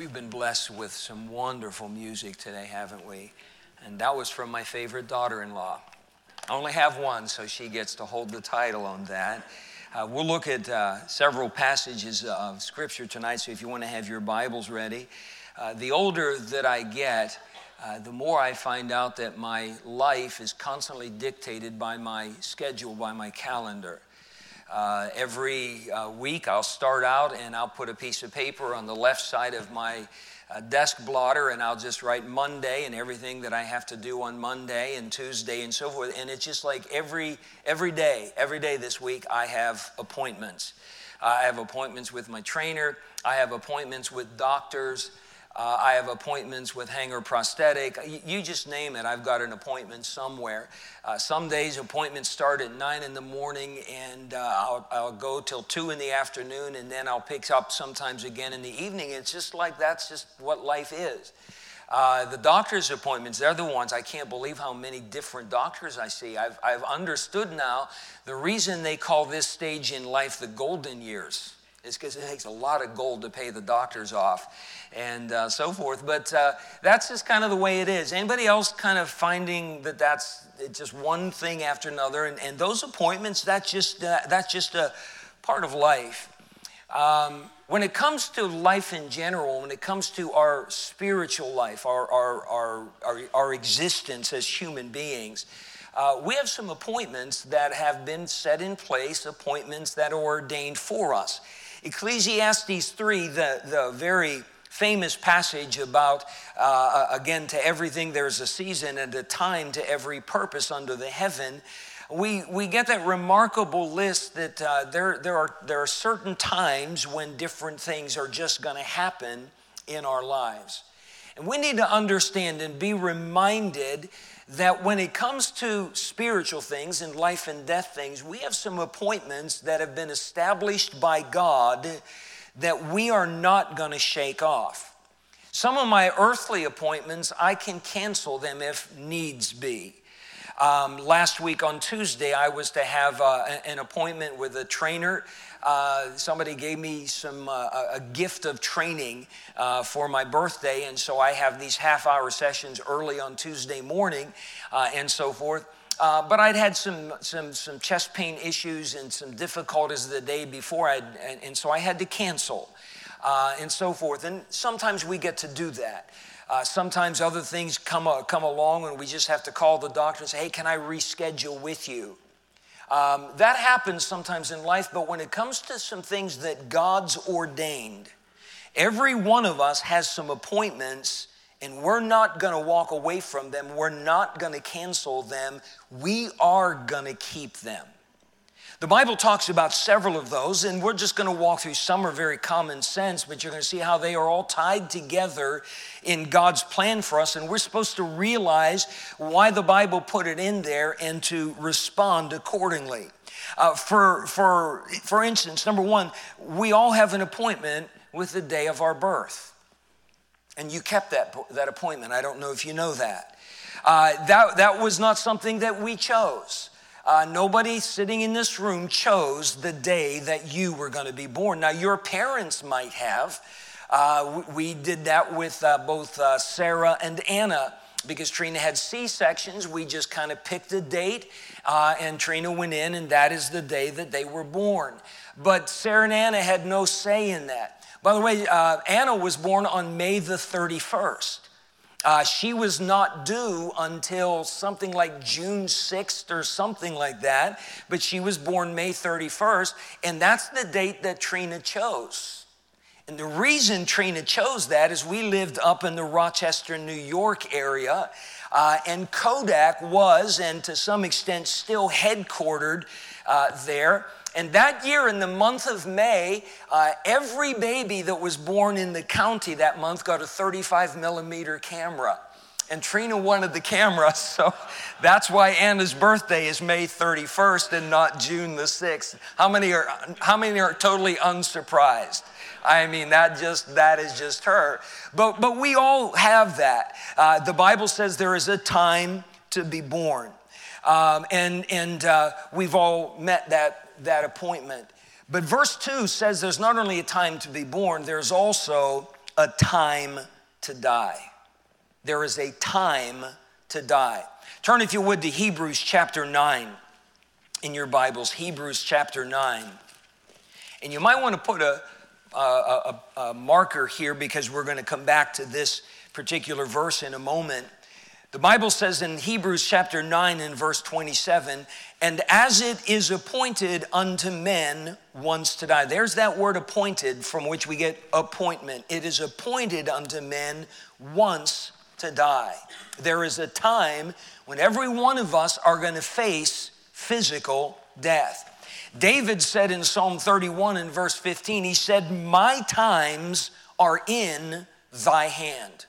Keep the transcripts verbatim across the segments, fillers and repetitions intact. We've been blessed with some wonderful music today, haven't we? And that was from my favorite daughter-in-law. I only have one, so she gets to hold the title on that. Uh, we'll look at uh, several passages of Scripture tonight, so if you want to have your Bibles ready. Uh, the older that I get, uh, the more I find out that my life is constantly dictated by my schedule, by my calendar. Uh, every uh, week I'll start out and I'll put a piece of paper on the left side of my uh, desk blotter, and I'll just write Monday and everything that I have to do on Monday and Tuesday and so forth. And it's just like every every day, every day this week I have appointments. I have appointments with my trainer. I have appointments with doctors. Uh, I have appointments with Hanger Prosthetic. You, you just name it, I've got an appointment somewhere. Uh, some days appointments start at nine in the morning, and uh, I'll, I'll go till two in the afternoon, and then I'll pick up sometimes again in the evening. It's just like that's just what life is. Uh, the doctor's appointments, they're the ones, I can't believe how many different doctors I see. I've, I've understood now the reason they call this stage in life the golden years. It's because it takes a lot of gold to pay the doctors off and uh, so forth. But uh, that's just kind of the way it is. Anybody else kind of finding that that's just one thing after another? And, and those appointments, that's just, uh, that's just a part of life. Um, when it comes to life in general, when it comes to our spiritual life, our, our, our, our, our existence as human beings, Uh, we have some appointments that have been set in place, appointments that are ordained for us. Ecclesiastes three, the, the very famous passage about, uh, again, to everything there's a season and a time to every purpose under the heaven. We we get that remarkable list that uh, there, there, are, there are certain times when different things are just going to happen in our lives. And we need to understand and be reminded that when it comes to spiritual things and life and death things, we have some appointments that have been established by God that we are not going to shake off. Some of my earthly appointments, I can cancel them if needs be. Um, last week on Tuesday, I was to have uh, an appointment with a trainer. Uh, somebody gave me some uh, a gift of training uh, for my birthday, and so I have these half-hour sessions early on Tuesday morning uh, and so forth. Uh, but I'd had some some some chest pain issues and some difficulties the day before, I'd, and, and so I had to cancel uh, and so forth. And sometimes we get to do that. Uh, sometimes other things come uh, come along, and we just have to call the doctor and say, "Hey, can I reschedule with you?" Um, that happens sometimes in life, but when it comes to some things that God's ordained, every one of us has some appointments, and we're not going to walk away from them. We're not going to cancel them. We are going to keep them. The Bible talks about several of those, and we're just going to walk through. Some are very common sense, but you're going to see how they are all tied together in God's plan for us, and we're supposed to realize why the Bible put it in there and to respond accordingly. Uh, for, for, for instance, number one, we all have an appointment with the day of our birth, and you kept that, that appointment. I don't know if you know that. Uh, that, that was not something that we chose. Uh, nobody sitting in this room chose the day that you were going to be born. Now, your parents might have. Uh, we, we did that with uh, both uh, Sarah and Anna because Trina had C-sections. We just kind of picked a date, uh, and Trina went in, and that is the day that they were born. But Sarah and Anna had no say in that. By the way, uh, Anna was born on May the thirty-first. Uh, she was not due until something like June sixth or something like that, but she was born May thirty-first, and that's the date that Trina chose. And the reason Trina chose that is we lived up in the Rochester, New York area, uh, and Kodak was, and to some extent still headquartered uh, there. And that year, in the month of May, uh, every baby that was born in the county that month got a thirty-five millimeter camera. And Trina wanted the camera, so that's why Anna's birthday is May thirty-first and not June the sixth. How many are how many are totally unsurprised? I mean, that just that is just her. But but we all have that. Uh, the Bible says there is a time to be born, um, and and uh, we've all met that. that appointment. But verse two says there's not only a time to be born, there's also a time to die. There is a time to die. Turn, if you would, to Hebrews chapter nine in your Bibles, Hebrews chapter nine. And you might want to put a, a, a, a marker here because we're going to come back to this particular verse in a moment. The Bible says in Hebrews chapter nine and verse twenty-seven, and as it is appointed unto men once to die. There's that word appointed, from which we get appointment. It is appointed unto men once to die. There is a time when every one of us are going to face physical death. David said in Psalm thirty-one and verse fifteen, he said, my times are in thy hand.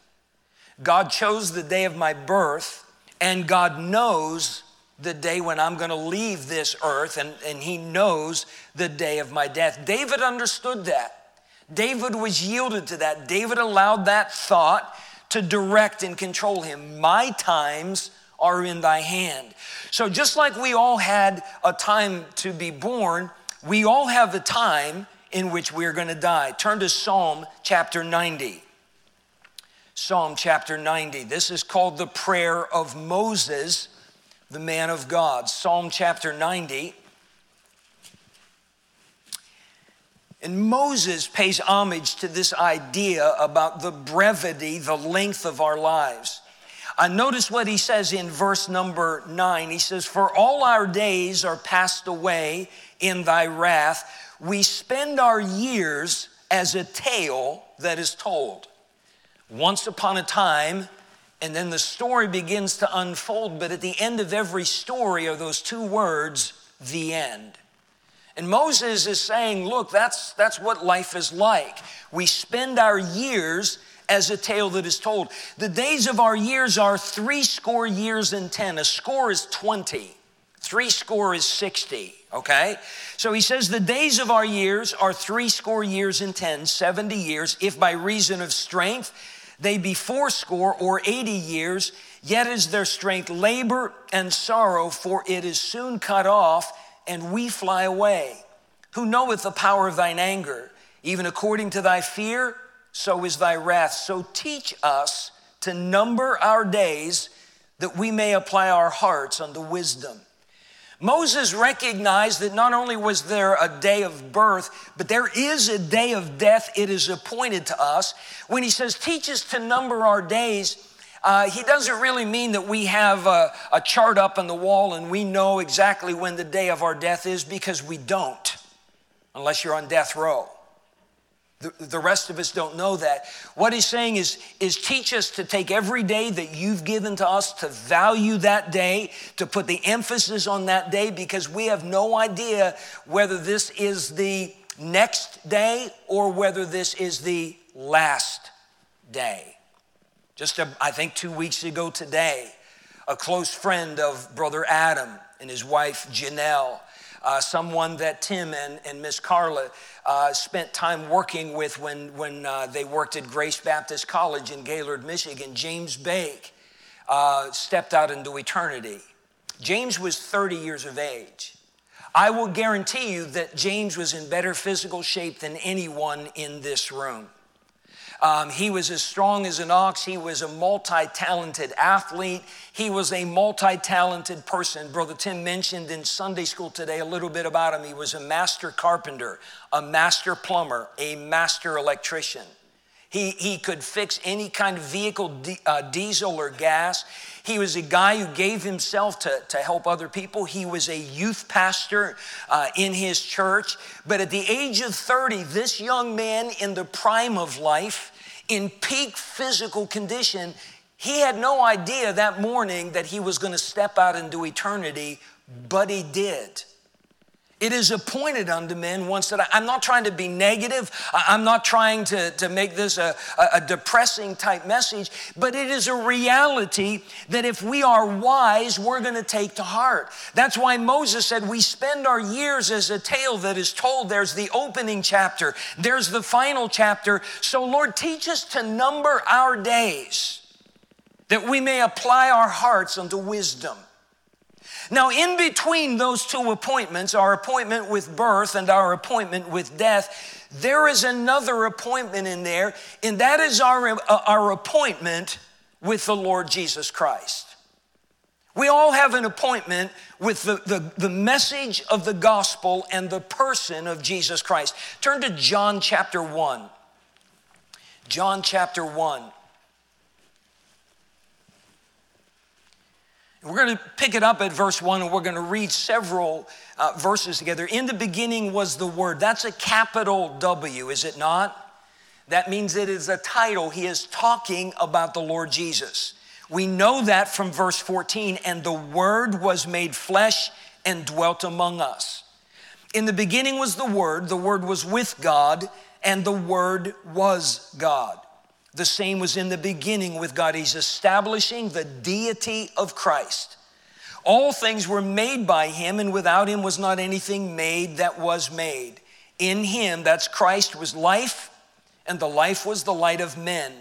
God chose the day of my birth, and God knows the day when I'm going to leave this earth, and, and he knows the day of my death. David understood that. David was yielded to that. David allowed that thought to direct and control him. My times are in thy hand. So just like we all had a time to be born, we all have a time in which we're going to die. Turn to Psalm chapter ninety. Psalm chapter ninety. This is called the prayer of Moses, the man of God. Psalm chapter ninety. And Moses pays homage to this idea about the brevity, the length of our lives. I notice what he says in verse number nine. He says, for all our days are passed away in thy wrath. We spend our years as a tale that is told. Once upon a time, and then the story begins to unfold, but at the end of every story are those two words, the end. And Moses is saying, look, that's, that's what life is like. We spend our years as a tale that is told. The days of our years are three score years and ten. A score is twenty. Three score is sixty, okay? So he says the days of our years are three score years and ten, seventy years, if by reason of strength they be fourscore or eighty years, yet is their strength labor and sorrow, for it is soon cut off, and we fly away. Who knoweth the power of thine anger? Even according to thy fear, so is thy wrath. So teach us to number our days, that we may apply our hearts unto wisdom. Moses recognized that not only was there a day of birth, but there is a day of death. It is appointed to us. When he says, teach us to number our days, uh, he doesn't really mean that we have a, a chart up on the wall and we know exactly when the day of our death is, because we don't, unless you're on death row. The, the rest of us don't know that. What he's saying is, is teach us to take every day that you've given to us, to value that day, to put the emphasis on that day, because we have no idea whether this is the next day or whether this is the last day. Just, a, I think, two weeks ago today, a close friend of Brother Adam and his wife, Janelle, Uh, someone that Tim and, and Miss Carla uh, spent time working with when, when uh, they worked at Grace Baptist College in Gaylord, Michigan. James Bake uh, stepped out into eternity. James was thirty years of age. I will guarantee you that James was in better physical shape than anyone in this room. Um, he was as strong as an ox. He was a multi-talented athlete. He was a multi-talented person. Brother Tim mentioned in Sunday school today a little bit about him. He was a master carpenter, a master plumber, a master electrician. He, he could fix any kind of vehicle, uh, diesel or gas. He was a guy who gave himself to, to help other people. He was a youth pastor uh, in his church. But at the age of thirty, this young man in the prime of life, in peak physical condition, he had no idea that morning that he was going to step out into eternity, but he did. It is appointed unto men once that I, I'm not trying to be negative. I'm not trying to, to make this a, a depressing type message, but it is a reality that if we are wise, we're going to take to heart. That's why Moses said we spend our years as a tale that is told. There's the opening chapter. There's the final chapter. So Lord, teach us to number our days, that we may apply our hearts unto wisdom. Now, in between those two appointments, our appointment with birth and our appointment with death, There is another appointment in there, and that is our, our appointment with the Lord Jesus Christ. We all have an appointment with the, the, the message of the gospel and the person of Jesus Christ. Turn to John chapter one. John chapter one. We're going to pick it up at verse one, and we're going to read several uh, verses together. In the beginning was the Word. That's a capital W, is it not? That means it is a title. He is talking about the Lord Jesus. We know that from verse fourteen, and the Word was made flesh and dwelt among us. In the beginning was the Word. The Word was with God, and the Word was God. The same was in the beginning with God. He's establishing the deity of Christ. All things were made by him, and without him was not anything made that was made. In him, that's Christ, was life, and the life was the light of men.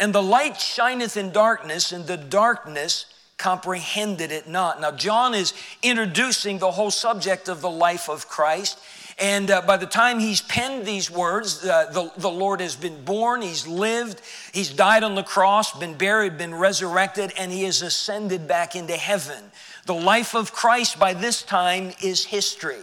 And the light shineth in darkness, and the darkness comprehended it not. Now, John is introducing the whole subject of the life of Christ. And uh, by the time he's penned these words, uh, the, the Lord has been born, he's lived, he's died on the cross, been buried, been resurrected, and he has ascended back into heaven. The life of Christ by this time is history.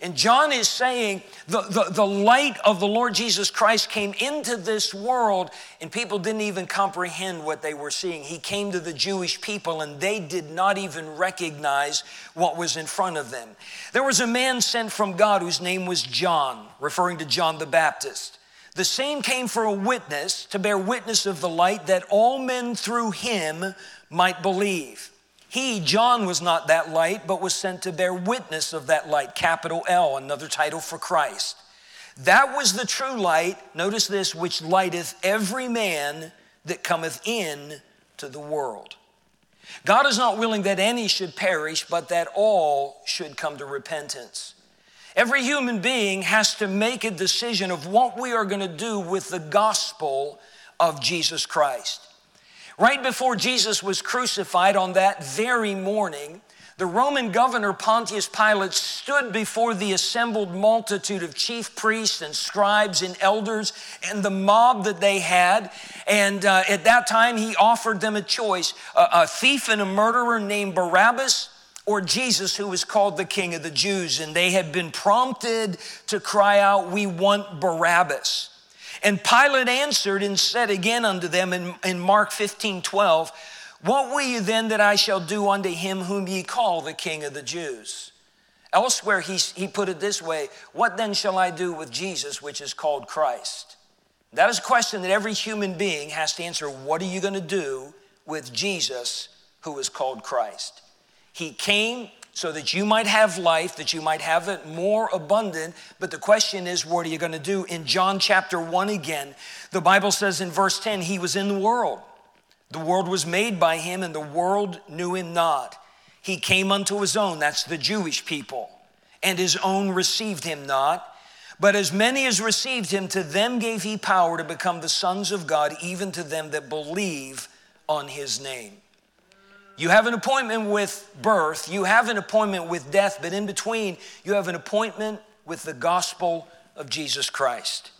And John is saying the, the, the light of the Lord Jesus Christ came into this world, and people didn't even comprehend what they were seeing. He came to the Jewish people, and they did not even recognize what was in front of them. There was a man sent from God whose name was John, referring to John the Baptist. The same came for a witness, to bear witness of the light, that all men through him might believe. He, John, was not that light, but was sent to bear witness of that light, capital L, another title for Christ. That was the true light, notice this, which lighteth every man that cometh in to the world. God is not willing that any should perish, but that all should come to repentance. Every human being has to make a decision of what we are going to do with the gospel of Jesus Christ. Right before Jesus was crucified on that very morning, the Roman governor Pontius Pilate stood before the assembled multitude of chief priests and scribes and elders and the mob that they had. And uh, at that time, he offered them a choice, a, a thief and a murderer named Barabbas or Jesus, who was called the King of the Jews. And they had been prompted to cry out, "We want Barabbas." And Pilate answered and said again unto them in, in Mark fifteen twelve, "What will you then that I shall do unto him whom ye call the King of the Jews?" Elsewhere, he, he put it this way, "What then shall I do with Jesus, which is called Christ?" That is a question that every human being has to answer. What are you going to do with Jesus, who is called Christ? He came so that you might have life, that you might have it more abundant. But the question is, what are you going to do? In John chapter one again, the Bible says in verse ten, he was in the world. The world was made by him, and the world knew him not. He came unto his own, that's the Jewish people, and his own received him not. But as many as received him, to them gave he power to become the sons of God, even to them that believe on his name. You have an appointment with birth, you have an appointment with death, but in between, you have an appointment with the gospel of Jesus Christ.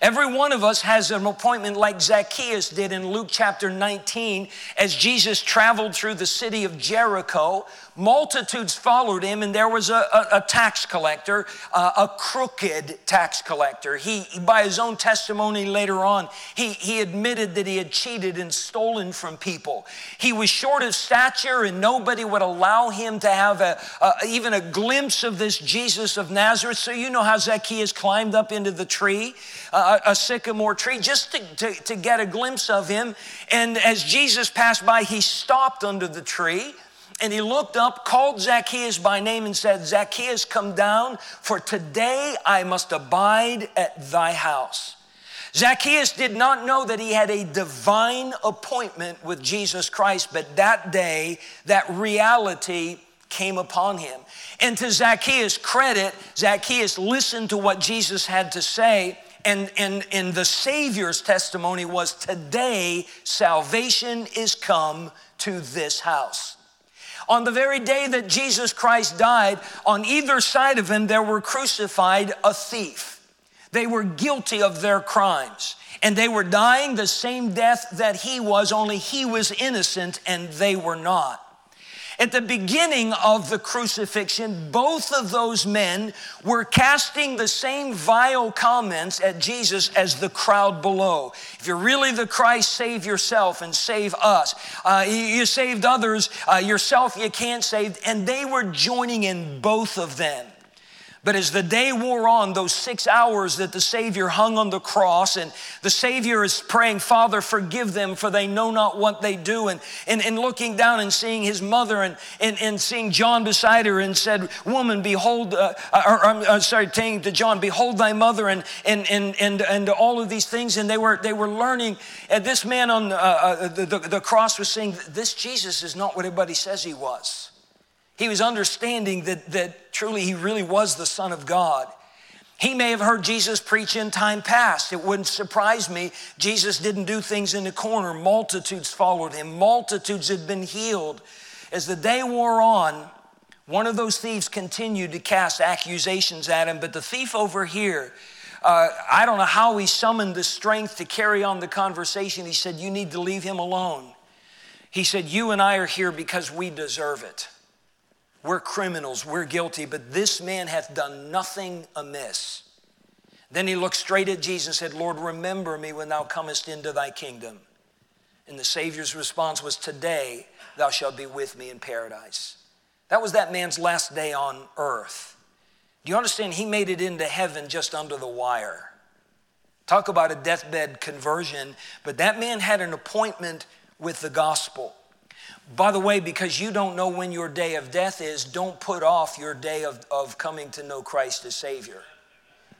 Every one of us has an appointment like Zacchaeus did in Luke chapter nineteen. As Jesus traveled through the city of Jericho, multitudes followed him, and there was a, a, a tax collector, uh, a crooked tax collector. He, by his own testimony later on, he, he admitted that he had cheated and stolen from people. He was short of stature, and nobody would allow him to have a, a, even a glimpse of this Jesus of Nazareth. So you know how Zacchaeus climbed up into the tree, Uh, a sycamore tree, just to, to, to get a glimpse of him. And as Jesus passed by, he stopped under the tree, and he looked up, called Zacchaeus by name, and said, "Zacchaeus, come down, for today I must abide at thy house." Zacchaeus did not know that he had a divine appointment with Jesus Christ, but that day, that reality came upon him. And to Zacchaeus' credit, Zacchaeus listened to what Jesus had to say. And, and, and the Savior's testimony was, "Today salvation is come to this house." On the very day that Jesus Christ died, on either side of him there were crucified a thief. They were guilty of their crimes, and they were dying the same death that he was, only he was innocent and they were not. At the beginning of the crucifixion, both of those men were casting the same vile comments at Jesus as the crowd below. If you're really the Christ, save yourself and save us. Uh, you saved others, uh, yourself you can't save. And they were joining in both of them. But as the day wore on, those six hours that the Savior hung on the cross, and the Savior is praying, Father, forgive them, for they know not what they do. And, and, and looking down and seeing his mother and, and, and seeing John beside her, and said, woman, behold, uh, or I'm sorry, saying to John, behold thy mother, and, and, and, and, and all of these things. And they were, they were learning. And this man on uh, uh, the, the, the cross was saying, this Jesus is not what everybody says he was. He was understanding that, that truly he really was the Son of God. He may have heard Jesus preach in time past. It wouldn't surprise me. Jesus didn't do things in the corner. Multitudes followed him. Multitudes had been healed. As the day wore on, one of those thieves continued to cast accusations at him, but the thief over here, uh, I don't know how he summoned the strength to carry on the conversation. He said, you need to leave him alone. He said, you and I are here because we deserve it. We're criminals, we're guilty, but this man hath done nothing amiss. Then he looked straight at Jesus and said, Lord, remember me when thou comest into thy kingdom. And the Savior's response was, today thou shalt be with me in paradise. That was that man's last day on earth. Do you understand? He made it into heaven just under the wire. Talk about a deathbed conversion, but that man had an appointment with the gospel. By the way, because you don't know when your day of death is, don't put off your day of, of coming to know Christ as Savior.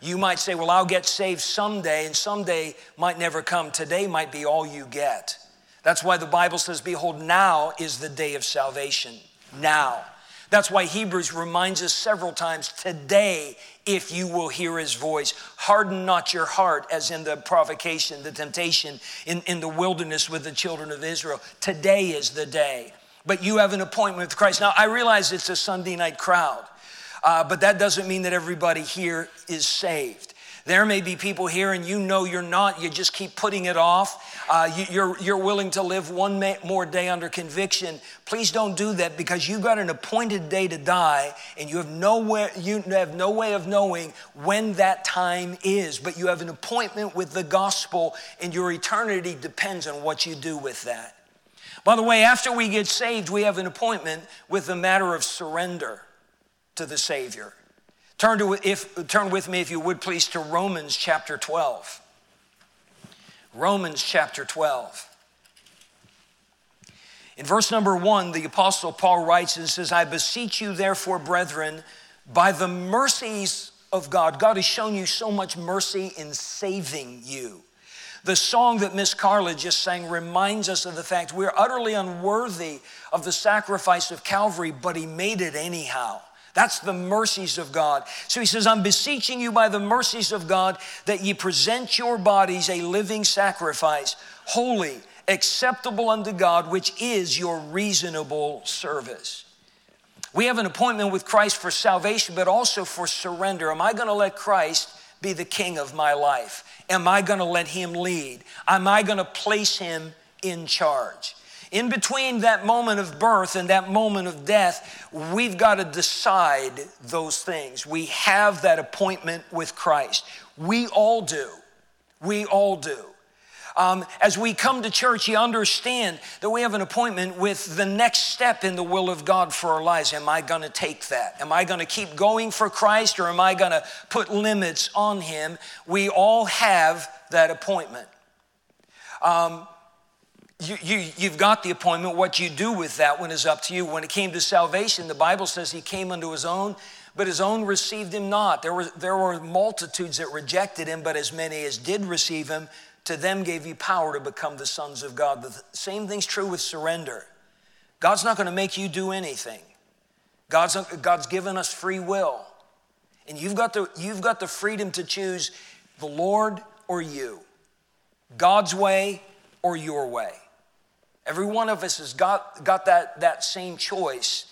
You might say, well, I'll get saved someday, and someday might never come. Today might be all you get. That's why the Bible says, behold, now is the day of salvation. Now. That's why Hebrews reminds us several times, today, if you will hear his voice, harden not your heart, as in the provocation, the temptation in, in the wilderness with the children of Israel. Today is the day, but you have an appointment with Christ. Now, I realize it's a Sunday night crowd, uh, but that doesn't mean that everybody here is saved. There may be people here and you know you're not, you just keep putting it off. Uh, you, you're, you're willing to live one more day under conviction. Please don't do that, because you've got an appointed day to die, and you have no way, you have no way of knowing when that time is, but you have an appointment with the gospel, and your eternity depends on what you do with that. By the way, after we get saved, we have an appointment with the matter of surrender to the Savior. Turn, to, if, turn with me, if you would, please, to Romans chapter twelve. Romans chapter twelve. In verse number one, the Apostle Paul writes and says, I beseech you, therefore, brethren, by the mercies of God. God has shown you so much mercy in saving you. The song that Miss Carla just sang reminds us of the fact we're utterly unworthy of the sacrifice of Calvary, but he made it anyhow. That's the mercies of God. So he says, I'm beseeching you by the mercies of God that ye present your bodies a living sacrifice, holy, acceptable unto God, which is your reasonable service. We have an appointment with Christ for salvation, but also for surrender. Am I going to let Christ be the king of my life? Am I going to let him lead? Am I going to place him in charge? In between that moment of birth and that moment of death, we've got to decide those things. We have that appointment with Christ. We all do. We all do. Um, as we come to church, you understand that we have an appointment with the next step in the will of God for our lives. Am I going to take that? Am I going to keep going for Christ, or am I going to put limits on him? We all have that appointment. Um, You, you, you've got the appointment. What you do with that one is up to you. When it came to salvation, the Bible says he came unto his own, but his own received him not. There were, there were multitudes that rejected him, but as many as did receive him, to them gave he power to become the sons of God. The same thing's true with surrender. God's not going to make you do anything. God's, God's given us free will. And you've got the, you've got the freedom to choose the Lord or you, God's way or your way. Every one of us has got, got that, that same choice,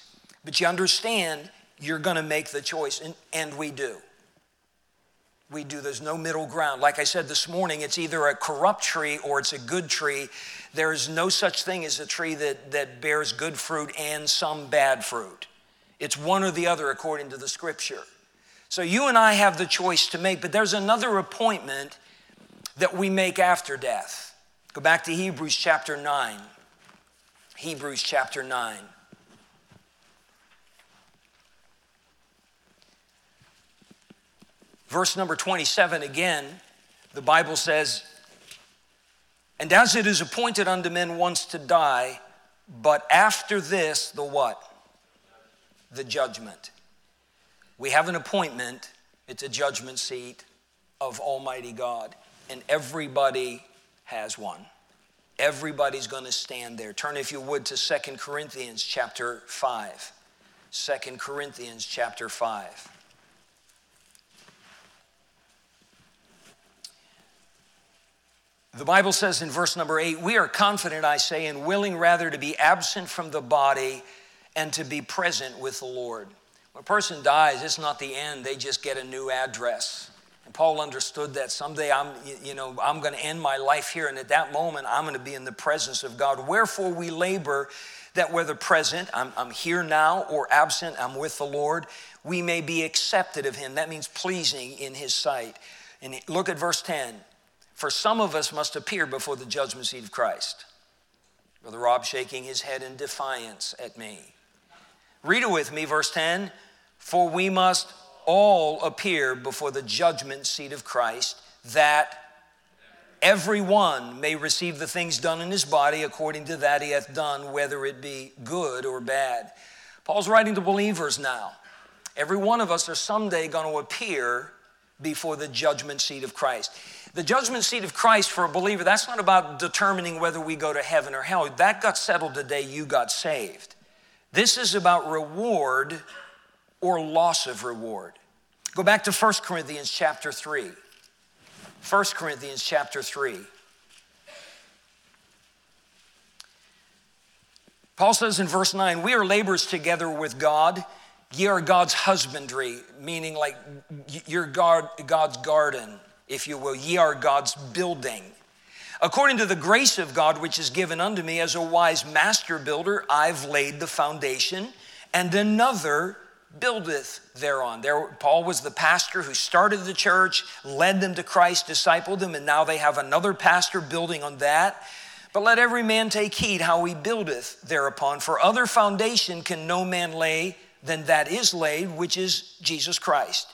but you understand you're going to make the choice, and, and we do. We do, there's no middle ground. Like I said this morning, it's either a corrupt tree or it's a good tree. There is no such thing as a tree that, that bears good fruit and some bad fruit. It's one or the other according to the scripture. So you and I have the choice to make, but there's another appointment that we make after death. Go back to Hebrews chapter nine. Hebrews chapter nine. Verse number twenty-seven again, the Bible says, and as it is appointed unto men once to die, but after this, the what? The judgment. We have an appointment. It's a judgment seat of Almighty God. And everybody has one. Everybody's going to stand there. Turn, if you would, to Second Corinthians chapter five. Second Corinthians chapter five. The Bible says in verse number eight, we are confident, I say, and willing rather to be absent from the body and to be present with the Lord. When a person dies, it's not the end. They just get a new address. And Paul understood that someday I'm, you know, I'm going to end my life here, and at that moment I'm going to be in the presence of God. Wherefore we labor that whether present, I'm, I'm here now, or absent, I'm with the Lord, we may be accepted of him. That means pleasing in his sight. And look at verse ten. For some of us must appear before the judgment seat of Christ. Brother Rob shaking his head in defiance at me. Read it with me, verse ten. For we must all appear before the judgment seat of Christ, that everyone may receive the things done in his body according to that he hath done, whether it be good or bad. Paul's writing to believers now. Every one of us are someday going to appear before the judgment seat of Christ. The judgment seat of Christ for a believer, that's not about determining whether we go to heaven or hell. That got settled the day you got saved. This is about reward or loss of reward. Go back to First Corinthians chapter three. First Corinthians chapter three. Paul says in verse nine, we are laborers together with God. Ye are God's husbandry, meaning like you're God, God's garden, if you will. Ye are God's building. According to the grace of God, which is given unto me as a wise master builder, I've laid the foundation, and another buildeth thereon. There, Paul was the pastor who started the church, led them to Christ, discipled them, and now they have another pastor building on that. But let every man take heed how he buildeth thereupon, for other foundation can no man lay than that is laid, which is Jesus Christ.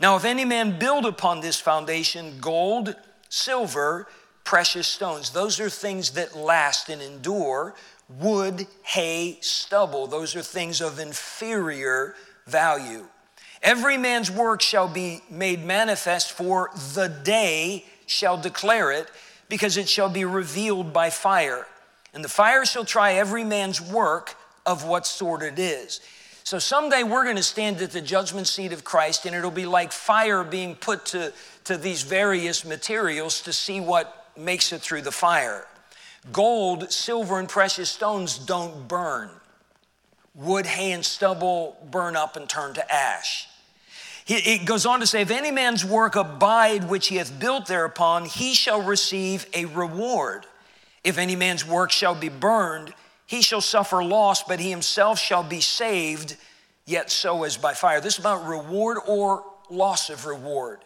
Now, if any man build upon this foundation, gold, silver, precious stones, those are things that last and endure, wood, hay, stubble, those are things of inferior value. Every man's work shall be made manifest, for the day shall declare it, because it shall be revealed by fire. And the fire shall try every man's work of what sort it is. So someday we're going to stand at the judgment seat of Christ, and it'll be like fire being put to, to these various materials to see what makes it through the fire. Gold, silver, and precious stones don't burn. Wood, hay, and stubble burn up and turn to ash. It goes on to say, if any man's work abide which he hath built thereupon, he shall receive a reward. If any man's work shall be burned, he shall suffer loss, but he himself shall be saved, yet so as by fire. This is about reward or loss of reward.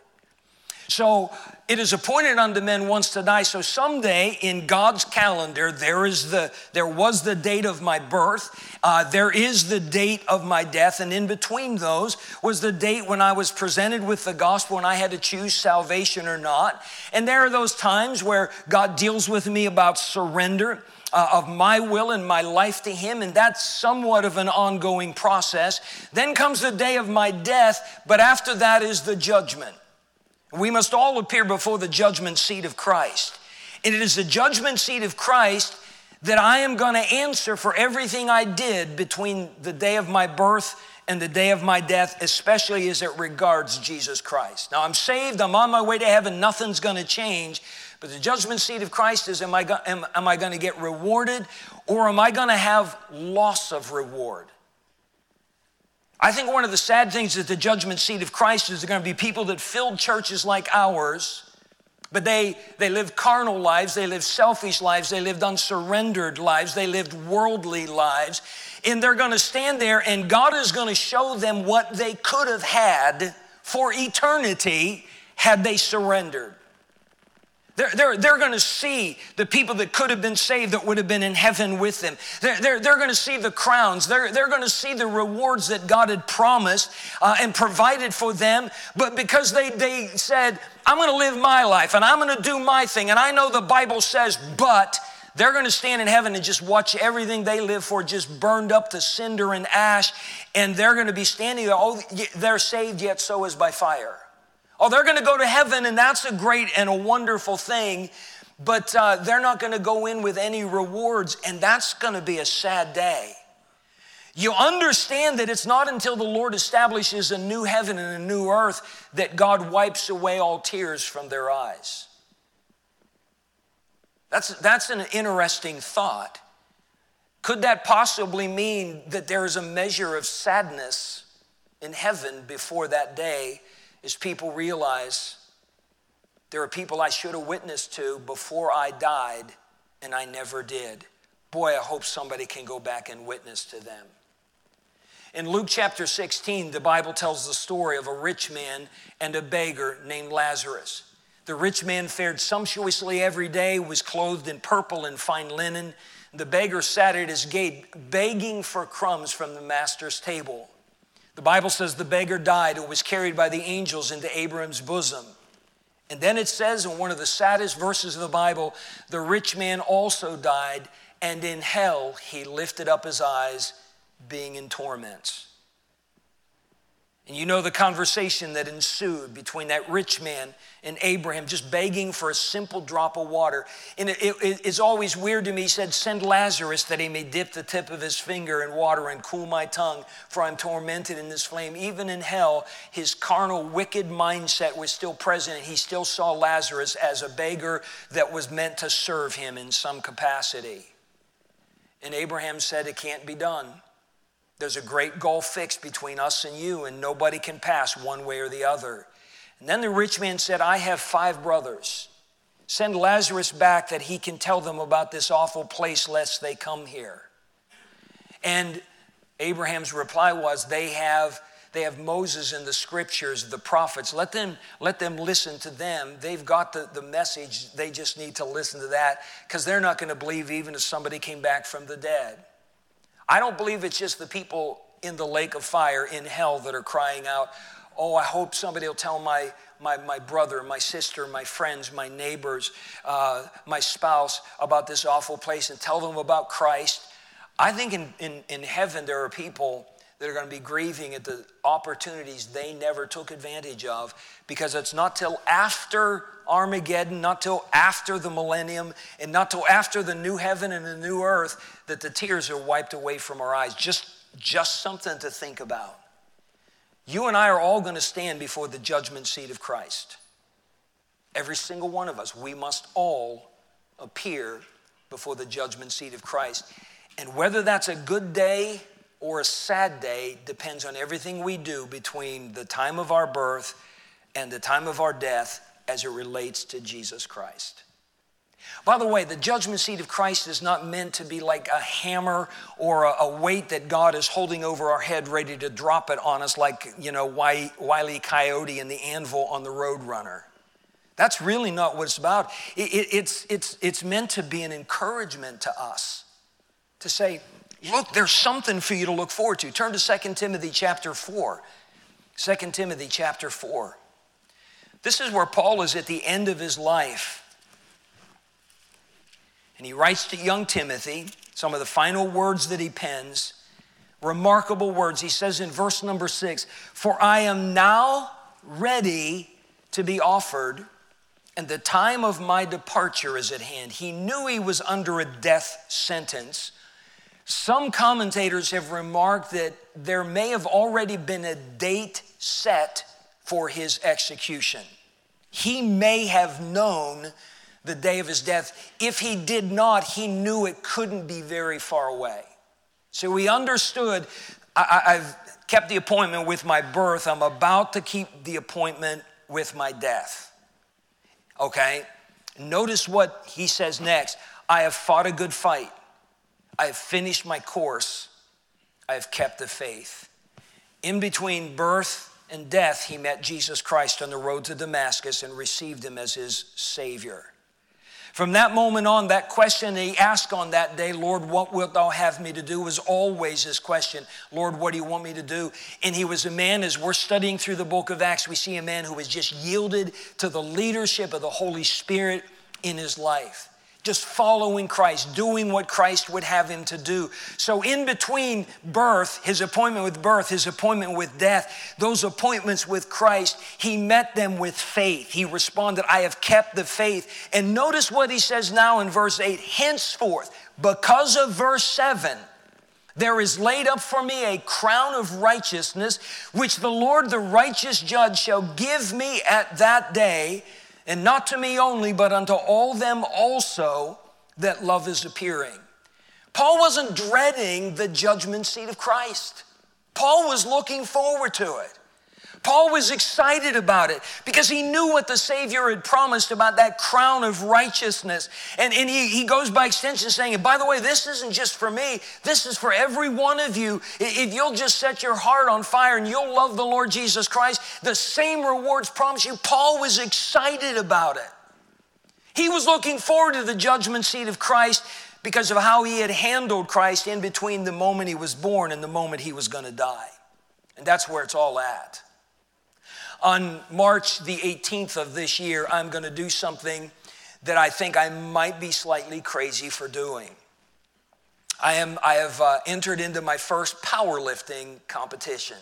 So it is appointed unto men once to die. So someday in God's calendar, there is the there was the date of my birth. Uh, there is the date of my death. And in between those was the date when I was presented with the gospel and I had to choose salvation or not. And there are those times where God deals with me about surrender. Uh, of my will and my life to him, and that's somewhat of an ongoing process. Then comes the day of my death, but after that is the judgment. We must all appear before the judgment seat of Christ. And it is the judgment seat of Christ that I am going to answer for everything I did between the day of my birth and the day of my death, especially as it regards Jesus Christ. Now, I'm saved, I'm on my way to heaven, nothing's going to change. But the judgment seat of Christ is, am I, go, am, am I going to get rewarded or am I going to have loss of reward? I think one of the sad things at the judgment seat of Christ is there are going to be people that filled churches like ours, but they, they lived carnal lives, they lived selfish lives, they lived unsurrendered lives, they lived worldly lives, and they're going to stand there and God is going to show them what they could have had for eternity had they surrendered. They're, they're, they're going to see the people that could have been saved that would have been in heaven with them. They're, they're, they're going to see the crowns. They're, they're going to see the rewards that God had promised uh, and provided for them. But because they, they said, I'm going to live my life and I'm going to do my thing. And I know the Bible says, but they're going to stand in heaven and just watch everything they live for just burned up to cinder and ash. And they're going to be standing there. Oh, they're saved, yet so is by fire. Oh, they're going to go to heaven, and that's a great and a wonderful thing, but uh, they're not going to go in with any rewards, and that's going to be a sad day. You understand that it's not until the Lord establishes a new heaven and a new earth that God wipes away all tears from their eyes. That's, that's an interesting thought. Could that possibly mean that there is a measure of sadness in heaven before that day? Is people realize there are people I should have witnessed to before I died and I never did. Boy, I hope somebody can go back and witness to them. In Luke chapter sixteen, the Bible tells the story of a rich man and a beggar named Lazarus. The rich man fared sumptuously every day, was clothed in purple and fine linen. The beggar sat at his gate begging for crumbs from the master's table. The Bible says the beggar died and was carried by the angels into Abraham's bosom. And then it says in one of the saddest verses of the Bible, the rich man also died, and in hell he lifted up his eyes, being in torments. And you know the conversation that ensued between that rich man and Abraham, just begging for a simple drop of water. And it, it, it's always weird to me. He said, send Lazarus that he may dip the tip of his finger in water and cool my tongue, for I'm tormented in this flame. Even in hell, his carnal, wicked mindset was still present. He still saw Lazarus as a beggar that was meant to serve him in some capacity. And Abraham said, it can't be done. There's a great gulf fixed between us and you, and nobody can pass one way or the other. And then the rich man said, I have five brothers. Send Lazarus back that he can tell them about this awful place lest they come here. And Abraham's reply was, they have they have Moses and the scriptures, the prophets. Let them, let them listen to them. They've got the, the message. They just need to listen to that because they're not going to believe even if somebody came back from the dead. I don't believe it's just the people in the lake of fire in hell that are crying out, oh, I hope somebody will tell my, my, my brother, my sister, my friends, my neighbors, uh, my spouse about this awful place and tell them about Christ. I think in, in, in heaven there are people that are going to be grieving at the opportunities they never took advantage of, because it's not till after Armageddon, not till after the millennium, and not till after the new heaven and the new earth that the tears are wiped away from our eyes. Just, just something to think about. You and I are all going to stand before the judgment seat of Christ. Every single one of us. We must all appear before the judgment seat of Christ. And whether that's a good day or a sad day depends on everything we do between the time of our birth and the time of our death as it relates to Jesus Christ. By the way, the judgment seat of Christ is not meant to be like a hammer or a, a weight that God is holding over our head ready to drop it on us like, you know, Wile E. Coyote and the anvil on the Roadrunner. That's really not what it's about. It, it, it's, it's, it's meant to be an encouragement to us to say, look, there's something for you to look forward to. Turn to Second Timothy chapter four. Second Timothy chapter four. This is where Paul is at the end of his life. And he writes to young Timothy some of the final words that he pens. Remarkable words. He says in verse number six, for I am now ready to be offered, and the time of my departure is at hand. He knew he was under a death sentence. Some commentators have remarked that there may have already been a date set for his execution. He may have known the day of his death. If he did not, he knew it couldn't be very far away. So he understood, I, I've kept the appointment with my birth. I'm about to keep the appointment with my death. Okay? Notice what he says next. I have fought a good fight. I have finished my course. I have kept the faith. In between birth and death, he met Jesus Christ on the road to Damascus and received him as his Savior. From that moment on, that question he asked on that day, Lord, what wilt thou have me to do, was always his question. Lord, what do you want me to do? And he was a man, as we're studying through the book of Acts, we see a man who has just yielded to the leadership of the Holy Spirit in his life. Just following Christ, doing what Christ would have him to do. So in between birth, his appointment with birth, his appointment with death, those appointments with Christ, he met them with faith. He responded, I have kept the faith. And notice what he says now in verse eight, henceforth, because of verse seven, there is laid up for me a crown of righteousness, which the Lord, the righteous judge, shall give me at that day, and not to me only, but unto all them also that love his appearing. Paul wasn't dreading the judgment seat of Christ. Paul was looking forward to it. Paul was excited about it because he knew what the Savior had promised about that crown of righteousness. And, and he, he goes by extension saying, and by the way, this isn't just for me. This is for every one of you. If you'll just set your heart on fire and you'll love the Lord Jesus Christ, the same rewards promised you. Paul was excited about it. He was looking forward to the judgment seat of Christ because of how he had handled Christ in between the moment he was born and the moment he was going to die. And that's where it's all at. On March the eighteenth of this year, I'm going to do something that I think I might be slightly crazy for doing. I am. I have uh, entered into my first powerlifting competition.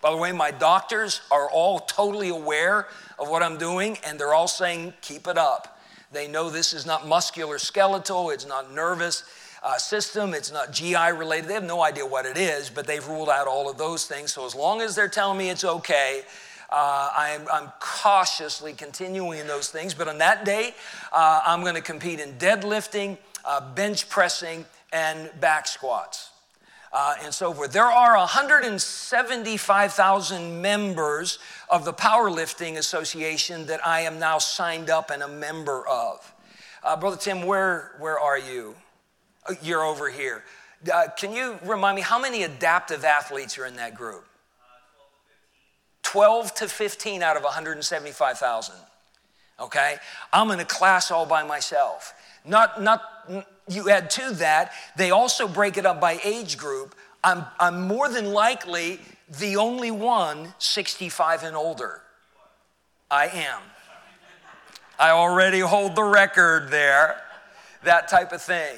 By the way, my doctors are all totally aware of what I'm doing, and they're all saying, keep it up. They know this is not musculoskeletal, it's not nervous uh, system, it's not G I related. They have no idea what it is, but they've ruled out all of those things. So as long as they're telling me it's okay, Uh, I'm, I'm cautiously continuing in those things, but on that day, uh, I'm going to compete in deadlifting, uh, bench pressing, and back squats, uh, and so forth. There are one hundred seventy-five thousand members of the Powerlifting Association that I am now signed up and a member of. Uh, Brother Tim, where where are you? You're over here. Uh, can you remind me how many adaptive athletes are in that group? twelve to fifteen out of one hundred seventy-five thousand, okay? I'm in a class all by myself. Not, not. You add to that, they also break it up by age group. I'm, I'm more than likely the only one sixty-five and older. I am. I already hold the record there, that type of thing.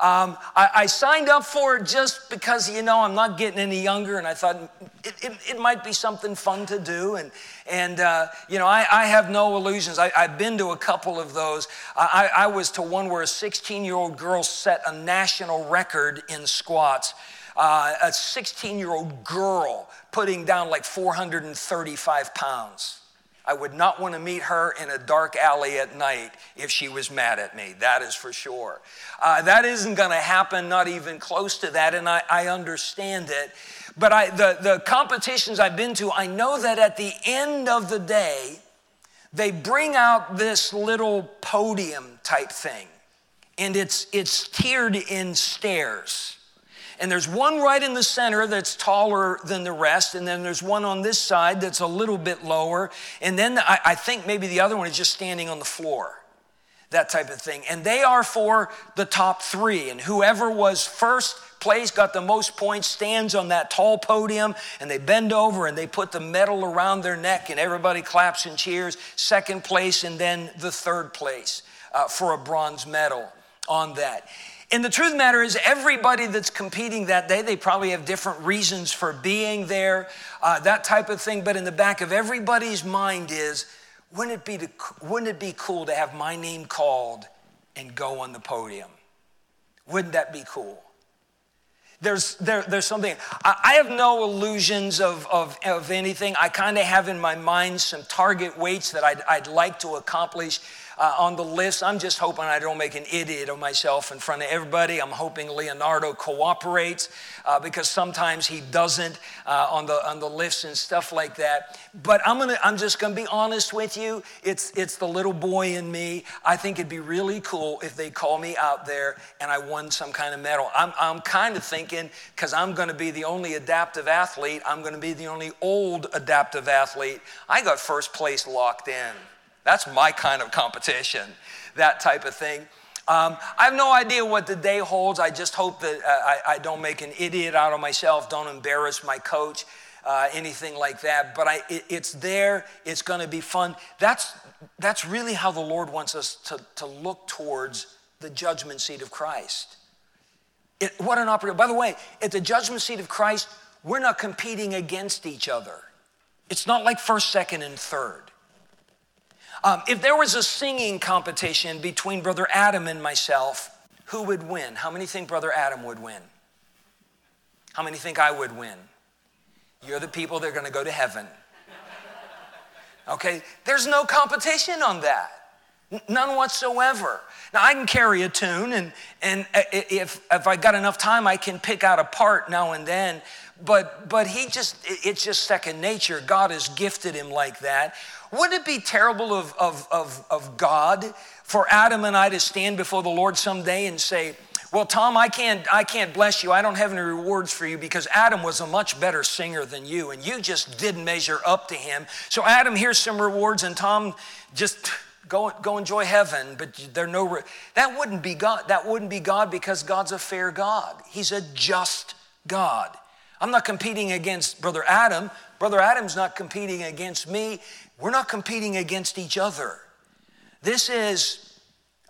Um, I, I signed up for it just because, you know, I'm not getting any younger, and I thought it, it, it might be something fun to do. And, and uh, you know, I, I have no illusions. I, I've been to a couple of those. I, I was to one where a sixteen-year-old girl set a national record in squats. Uh, a sixteen-year-old girl putting down like four hundred thirty-five pounds. I would not want to meet her in a dark alley at night if she was mad at me. That is for sure. Uh, that isn't going to happen, not even close to that, and I, I understand it. But I, the, the competitions I've been to, I know that at the end of the day, they bring out this little podium type thing, and it's it's tiered in stairs. And there's one right in the center that's taller than the rest, and then there's one on this side that's a little bit lower, and then I, I think maybe the other one is just standing on the floor, that type of thing. And they are for the top three, and whoever was first place, got the most points, stands on that tall podium, and they bend over and they put the medal around their neck, and everybody claps and cheers, second place, and then the third place uh, for a bronze medal on that. And the truth of the matter is, everybody that's competing that day, they probably have different reasons for being there, uh, that type of thing. But in the back of everybody's mind is, wouldn't it be to, wouldn't it be cool to have my name called and go on the podium? Wouldn't that be cool? There's there, there's something. I have no illusions of, of, of anything. I kind of have in my mind some target weights that I'd, I'd like to accomplish. uh, on the list. I'm just hoping I don't make an idiot of myself in front of everybody. I'm hoping Leonardo cooperates uh, because sometimes he doesn't uh, on the on the lists and stuff like that. But I'm gonna I'm just gonna be honest with you. It's it's the little boy in me. I think it'd be really cool if they call me out there and I won some kind of medal. I'm I'm kind of thinking because I'm gonna be the only adaptive athlete. I'm gonna be the only old adaptive athlete. I got first place locked in. That's my kind of competition, that type of thing. Um, I have no idea what the day holds. I just hope that uh, I, I don't make an idiot out of myself, don't embarrass my coach, uh, anything like that. But I, it, it's there. It's going to be fun. That's that's really how the Lord wants us to, to look towards the judgment seat of Christ. It, what an opportunity. By the way, at the judgment seat of Christ, we're not competing against each other. It's not like first, second, and third. Um, if there was a singing competition between Brother Adam and myself, who would win? How many think Brother Adam would win? How many think I would win? You're the people that are going to go to heaven. Okay, there's no competition on that. None whatsoever. Now, I can carry a tune, and and if if I got enough time, I can pick out a part now and then. But but he just, it's just second nature. God has gifted him like that. Wouldn't it be terrible of of of of God for Adam and I to stand before the Lord someday and say, "Well, Tom, I can't I can't bless you. I don't have any rewards for you because Adam was a much better singer than you, and you just didn't measure up to him. So Adam, here's some rewards, and Tom, just Go, go enjoy heaven," but there are no, that wouldn't be God. That wouldn't be God because God's a fair God. He's a just God. I'm not competing against Brother Adam. Brother Adam's not competing against me. We're not competing against each other. This is,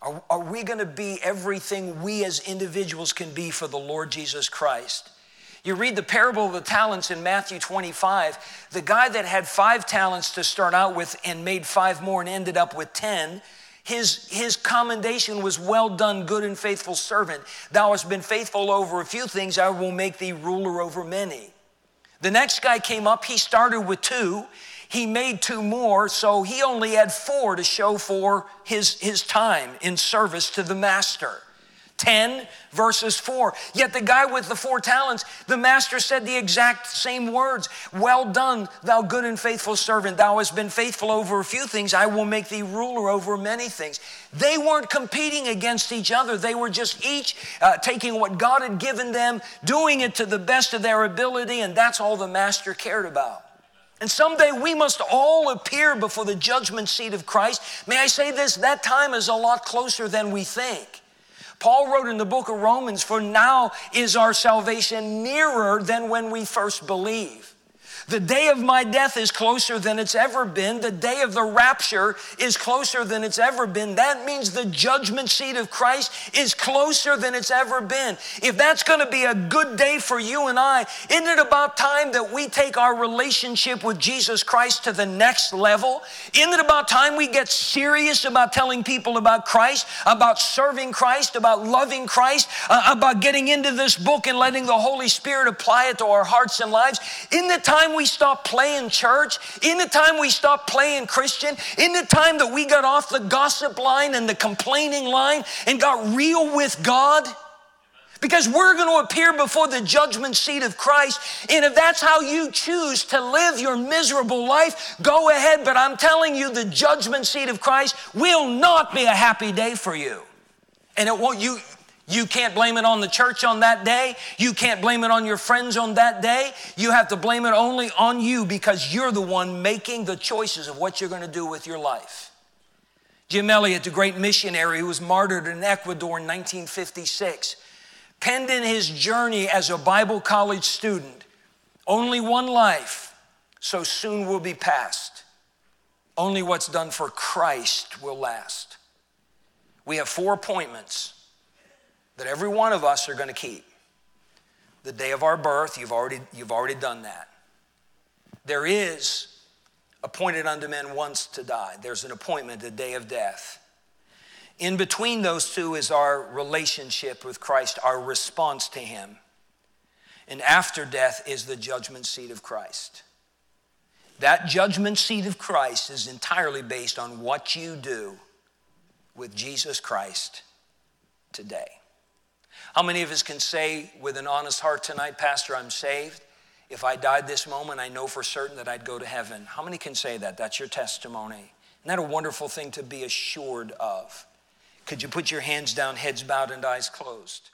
are, are we going to be everything we as individuals can be for the Lord Jesus Christ? You read the parable of the talents in Matthew twenty-five. The guy that had five talents to start out with and made five more and ended up with ten, his, his commendation was, "Well done, good and faithful servant. Thou hast been faithful over a few things. I will make thee ruler over many." The next guy came up. He started with two. He made two more, so he only had four to show for his, his time in service to the master. ten verses four. Yet the guy with the four talents, the master said the exact same words. "Well done, thou good and faithful servant. Thou hast been faithful over a few things. I will make thee ruler over many things." They weren't competing against each other. They were just each uh, taking what God had given them, doing it to the best of their ability, and that's all the master cared about. And someday we must all appear before the judgment seat of Christ. May I say this? That time is a lot closer than we think. Paul wrote in the book of Romans, "For now is our salvation nearer than when we first believe. The day of my death is closer than it's ever been. The day of the rapture is closer than it's ever been." That means the judgment seat of Christ is closer than it's ever been. If that's going to be a good day for you and I, isn't it about time that we take our relationship with Jesus Christ to the next level? Isn't it about time we get serious about telling people about Christ, about serving Christ, about loving Christ, uh, about getting into this book and letting the Holy Spirit apply it to our hearts and lives? Isn't it time we stop playing church? In the time we stop playing Christian? In the time that we got off the gossip line and the complaining line and got real with God? Because we're going to appear before the judgment seat of Christ. And if that's how you choose to live your miserable life, go ahead. But I'm telling you, the judgment seat of Christ will not be a happy day for you. And it won't, you, You can't blame it on the church on that day. You can't blame it on your friends on that day. You have to blame it only on you because you're the one making the choices of what you're going to do with your life. Jim Elliott, the great missionary who was martyred in Ecuador in nineteen fifty-six, penned in his journey as a Bible college student, "Only one life, so soon will be past. Only what's done for Christ will last." We have four appointments that every one of us are going to keep. The day of our birth, you've already, you've already done that. There is appointed unto men once to die. There's an appointment, the day of death. In between those two is our relationship with Christ, our response to him. And after death is the judgment seat of Christ. That judgment seat of Christ is entirely based on what you do with Jesus Christ today. How many of us can say with an honest heart tonight, Pastor, I'm saved. If I died this moment, I know for certain that I'd go to heaven. How many can say that? That's your testimony. Isn't that a wonderful thing to be assured of? Could you put your hands down, heads bowed and eyes closed?